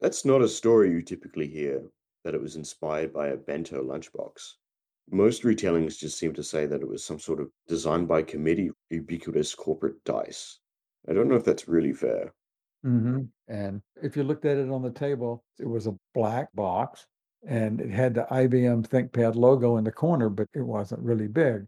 That's not a story you typically hear, that it was inspired by a bento lunchbox. Most retellings just seem to say that it was some sort of design by committee, ubiquitous corporate dice. I don't know if that's really fair. Mm-hmm. And if you looked at it on the table, it was a black box, and it had the I B M ThinkPad logo in the corner, but it wasn't really big.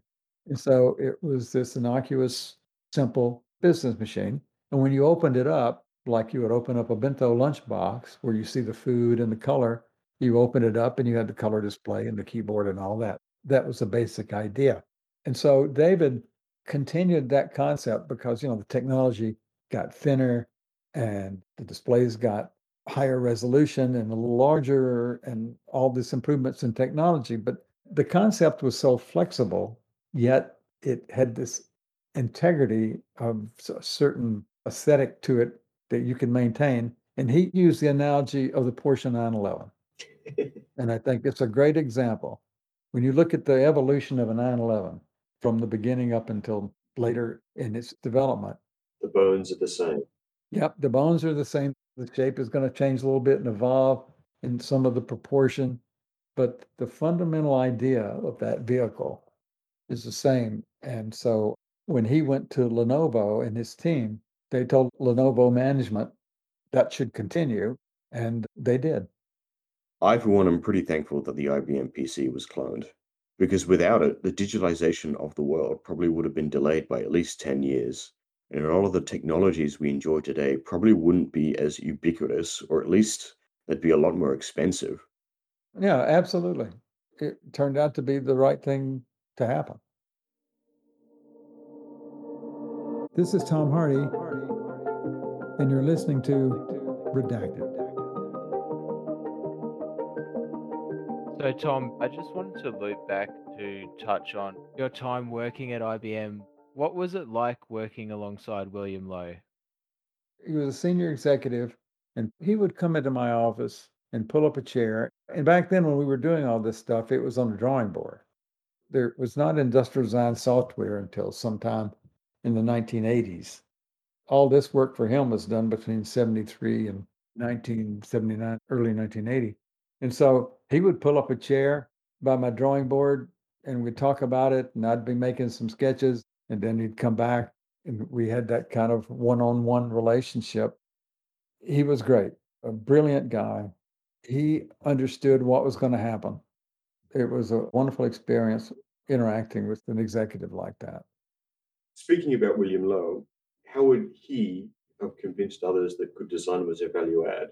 And so it was this innocuous, simple business machine. And when you opened it up, like you would open up a bento lunchbox where you see the food and the color, you opened it up and you had the color display and the keyboard and all that. That was the basic idea. And so David continued that concept because, you know, the technology got thinner and the displays got higher resolution and a little larger and all these improvements in technology. But the concept was so flexible, yet it had this integrity of a certain aesthetic to it that you can maintain. And he used the analogy of the Porsche nine eleven. And I think it's a great example. When you look at the evolution of a nine eleven from the beginning up until later in its development, the bones are the same. Yep, the bones are the same. The shape is going to change a little bit and evolve in some of the proportion. But the fundamental idea of that vehicle is the same. And so when he went to Lenovo and his team, they told Lenovo management that should continue, and they did. I, for one, am pretty thankful that the I B M P C was cloned, because without it, the digitalization of the world probably would have been delayed by at least ten years. And a lot of the technologies we enjoy today probably wouldn't be as ubiquitous, or at least they'd be a lot more expensive. Yeah, absolutely. It turned out to be the right thing to happen. This is Tom Hardy, and you're listening to Redacted. So, Tom, I just wanted to loop back to touch on your time working at I B M. What was it like working alongside William Lowe? He was a senior executive, and he would come into my office and pull up a chair. And back then, when we were doing all this stuff, it was on a drawing board. There was not industrial design software until sometime in the nineteen eighties. All this work for him was done between seventy-three and nineteen seventy-nine, early nineteen eighty. And so he would pull up a chair by my drawing board, and we'd talk about it, and I'd be making some sketches. And then he'd come back, and we had that kind of one-on-one relationship. He was great, a brilliant guy. He understood what was going to happen. It was a wonderful experience interacting with an executive like that. Speaking about William Lowe, how would he have convinced others that good design was a value add?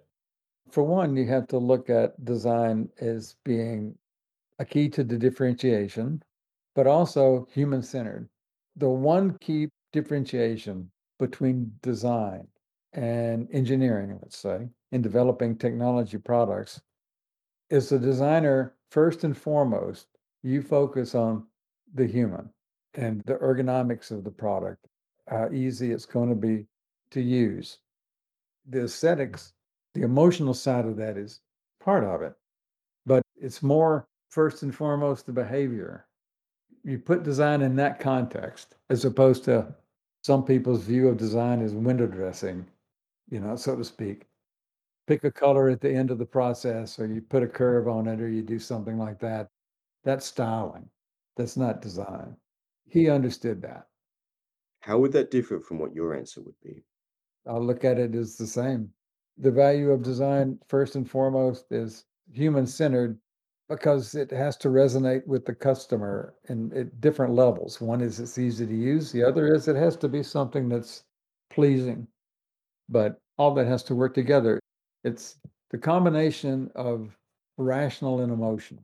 For one, you have to look at design as being a key to the differentiation, but also human-centered. The one key differentiation between design and engineering, let's say, in developing technology products, is the designer, first and foremost, you focus on the human and the ergonomics of the product, how easy it's going to be to use. The aesthetics, the emotional side of that is part of it, but it's more, first and foremost, the behavior. You put design in that context, as opposed to some people's view of design as window dressing, you know, so to speak. Pick a color at the end of the process, or you put a curve on it, or you do something like that. That's styling. That's not design. He understood that. How would that differ from what your answer would be? I'll look at it as the same. The value of design, first and foremost, is human-centered, because it has to resonate with the customer in at different levels. One is it's easy to use. The other is it has to be something that's pleasing. But all that has to work together. It's the combination of rational and emotional.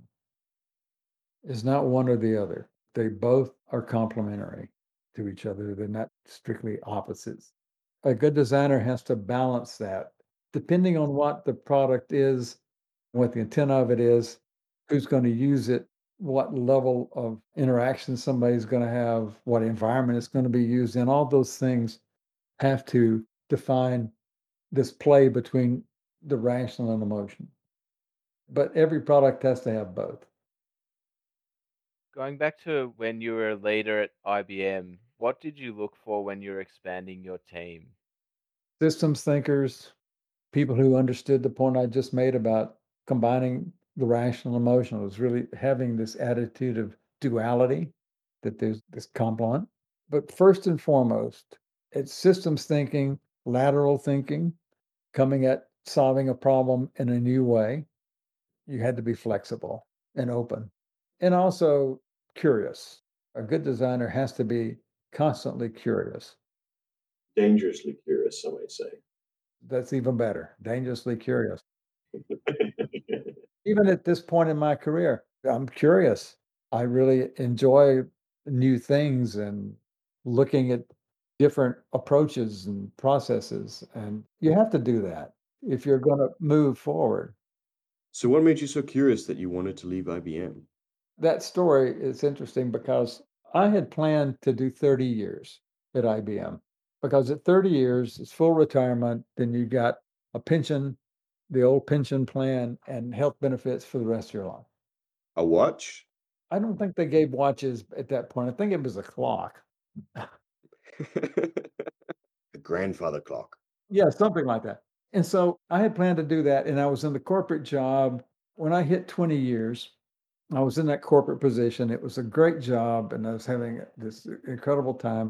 It's not one or the other. They both are complementary to each other. They're not strictly opposites. A good designer has to balance that, depending on what the product is, what the intent of it is, who's going to use it, what level of interaction somebody's going to have, what environment it's going to be used in. All those things have to define this play between the rational and emotion. But every product has to have both. Going back to when you were a leader at I B M, what did you look for when you were expanding your team? Systems thinkers, people who understood the point I just made about combining the rational and emotional. Is really having this attitude of duality, that there's this complement. But first and foremost, it's systems thinking, lateral thinking, coming at solving a problem in a new way. You had to be flexible and open, and also curious. A good designer has to be constantly curious. Dangerously curious, some might say. That's even better. Dangerously curious. Even at this point in my career, I'm curious. I really enjoy new things and looking at different approaches and processes. And you have to do that if you're going to move forward. So what made you so curious that you wanted to leave I B M? That story is interesting because I had planned to do thirty years at I B M, because at thirty years, it's full retirement. Then you got a pension, the old pension plan, and health benefits for the rest of your life. A watch? I don't think they gave watches at that point. I think it was a clock. A grandfather clock. Yeah, something like that. And so I had planned to do that. And I was in the corporate job. When I hit twenty years, I was in that corporate position. It was a great job. And I was having this incredible time.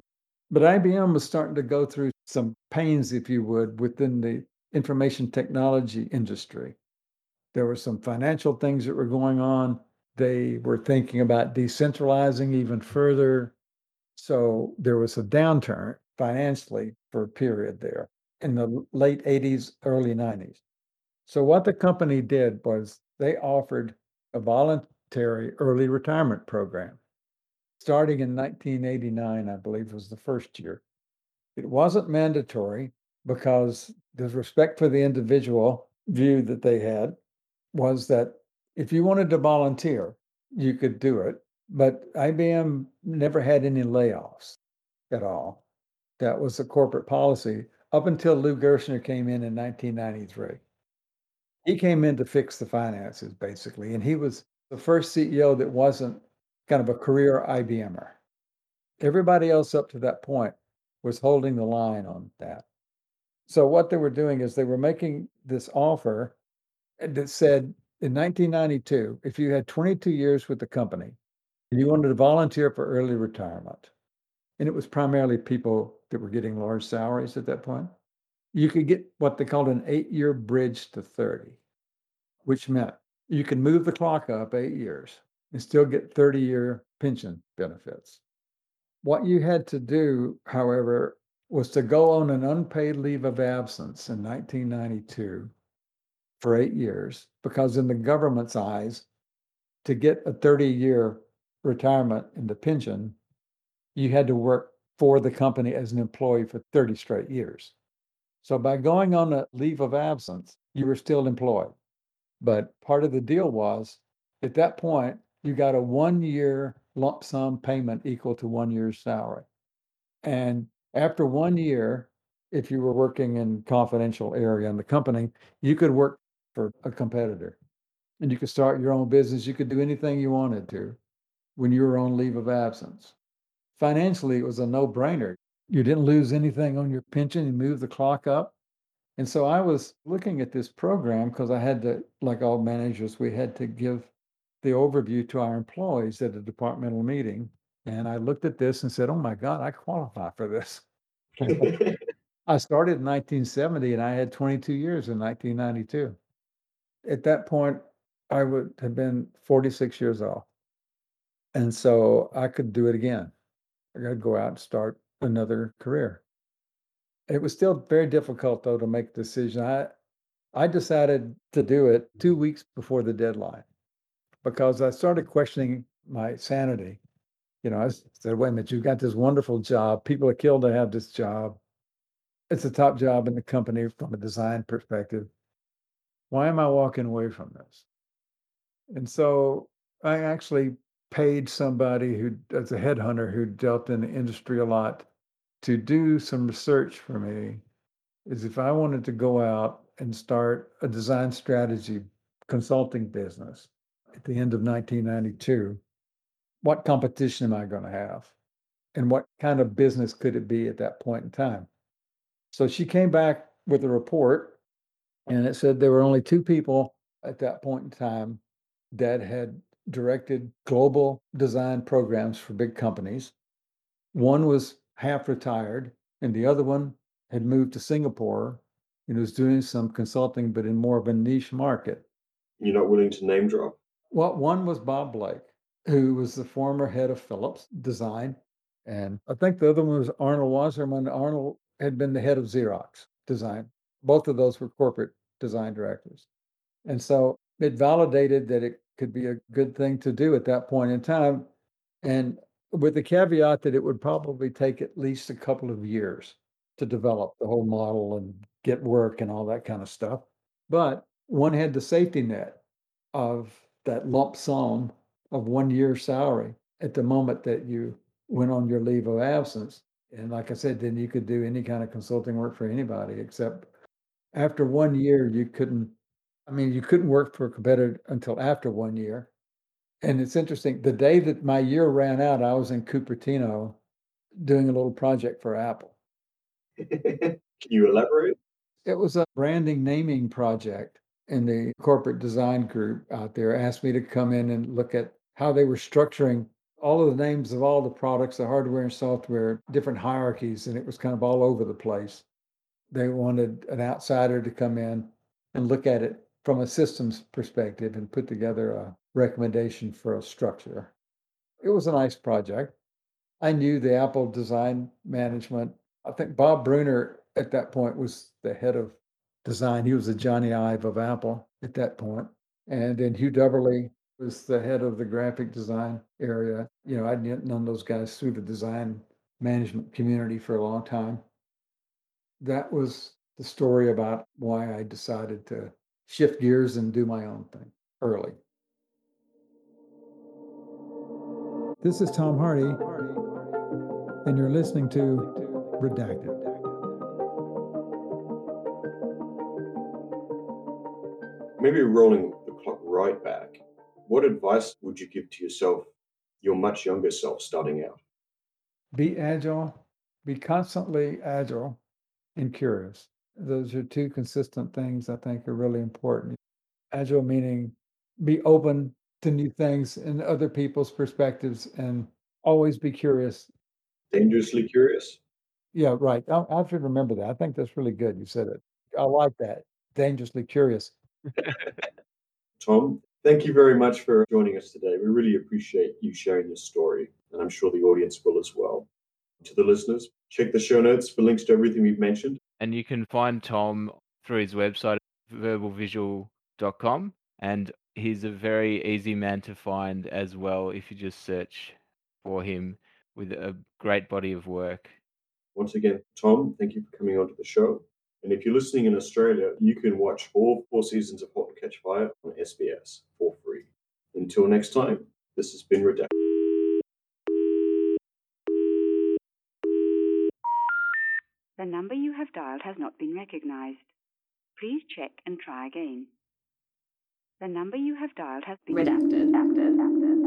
But I B M was starting to go through some pains, if you would, within the information technology industry. There were some financial things that were going on. They were thinking about decentralizing even further. So there was a downturn financially for a period there in the late eighties, early nineties. So what the company did was they offered a voluntary early retirement program. Starting in nineteen eighty-nine, I believe, was the first year. It wasn't mandatory because the respect for the individual view that they had was that if you wanted to volunteer, you could do it. But I B M never had any layoffs at all. That was the corporate policy up until Lou Gerstner came in in nineteen ninety-three. He came in to fix the finances, basically. And he was the first C E O that wasn't kind of a career I B M er. Everybody else up to that point was holding the line on that. So what they were doing is they were making this offer that said, in nineteen ninety-two, if you had twenty-two years with the company, and you wanted to volunteer for early retirement, and it was primarily people that were getting large salaries at that point, you could get what they called an eight-year bridge to thirty, which meant you could move the clock up eight years and still get thirty-year pension benefits. What you had to do, however, was to go on an unpaid leave of absence in nineteen ninety-two for eight years, because in the government's eyes, to get a thirty-year retirement into pension, you had to work for the company as an employee for thirty straight years. So by going on a leave of absence, you were still employed. But part of the deal was, at that point, you got a one-year lump sum payment equal to one year's salary. And after one year, if you were working in confidential area in the company, you could work for a competitor. And you could start your own business. You could do anything you wanted to when you were on leave of absence. Financially, it was a no-brainer. You didn't lose anything on your pension. You moved the clock up. And so I was looking at this program because I had to, like all managers, we had to give the overview to our employees at a departmental meeting. And I looked at this and said, oh, my God, I qualify for this. I started in nineteen seventy, and I had twenty-two years in nineteen ninety-two. At that point, I would have been forty-six years old. And so I could do it again. I got to go out and start another career. It was still very difficult, though, to make a decision. I, I decided to do it two weeks before the deadline because I started questioning my sanity. You know, I said, wait a minute, you've got this wonderful job. People are killed to have this job. It's a top job in the company from a design perspective. Why am I walking away from this? And so I actually paid somebody who, as a headhunter who dealt in the industry a lot, to do some research for me, is if I wanted to go out and start a design strategy consulting business at the end of nineteen ninety-two, what competition am I going to have? And what kind of business could it be at that point in time? So she came back with a report, and it said there were only two people at that point in time that had directed global design programs for big companies. One was half retired, and the other one had moved to Singapore and was doing some consulting, but in more of a niche market. You're not willing to name drop? Well, one was Bob Blake, who was the former head of Philips Design. And I think the other one was Arnold Wasserman. Arnold had been the head of Xerox Design. Both of those were corporate design directors. And so it validated that it could be a good thing to do at that point in time. And with the caveat that it would probably take at least a couple of years to develop the whole model and get work and all that kind of stuff. But one had the safety net of that lump sum of one year's salary at the moment that you went on your leave of absence. And like I said, then you could do any kind of consulting work for anybody, except after one year, you couldn't, I mean, you couldn't work for a competitor until after one year. And it's interesting, the day that my year ran out, I was in Cupertino doing a little project for Apple. Can you elaborate? It was a branding naming project, and the corporate design group out there asked me to come in and look at how they were structuring all of the names of all the products, the hardware and software, different hierarchies, and it was kind of all over the place. They wanted an outsider to come in and look at it from a systems perspective and put together a recommendation for a structure. It was a nice project. I knew the Apple design management. I think Bob Bruner at that point was the head of design. He was the Johnny Ive of Apple at that point. And then Hugh Doubleday was the head of the graphic design area. You know, I'd known those guys through the design management community for a long time. That was the story about why I decided to shift gears and do my own thing early. This is Tom Hardy, and you're listening to Redacted. Maybe rolling the clock right back, what advice would you give to yourself, your much younger self starting out? Be agile, be constantly agile and curious. Those are two consistent things I think are really important. Agile meaning be open to new things and other people's perspectives and always be curious. Dangerously curious. Yeah, right. I, I should remember that. I think that's really good. You said it. I like that. Dangerously curious. Tom, thank you very much for joining us today. We really appreciate you sharing your story, and I'm sure the audience will as well. To the listeners, check the show notes for links to everything we've mentioned. And you can find Tom through his website, verbal visual dot com. And he's a very easy man to find as well if you just search for him, with a great body of work. Once again, Tom, thank you for coming onto the show. And if you're listening in Australia, you can watch all four seasons of Halt and Catch Fire on S B S for free. Until next time, this has been Redacted. The number you have dialed has not been recognized. Please check and try again. The number you have dialed has been redacted. redacted. redacted.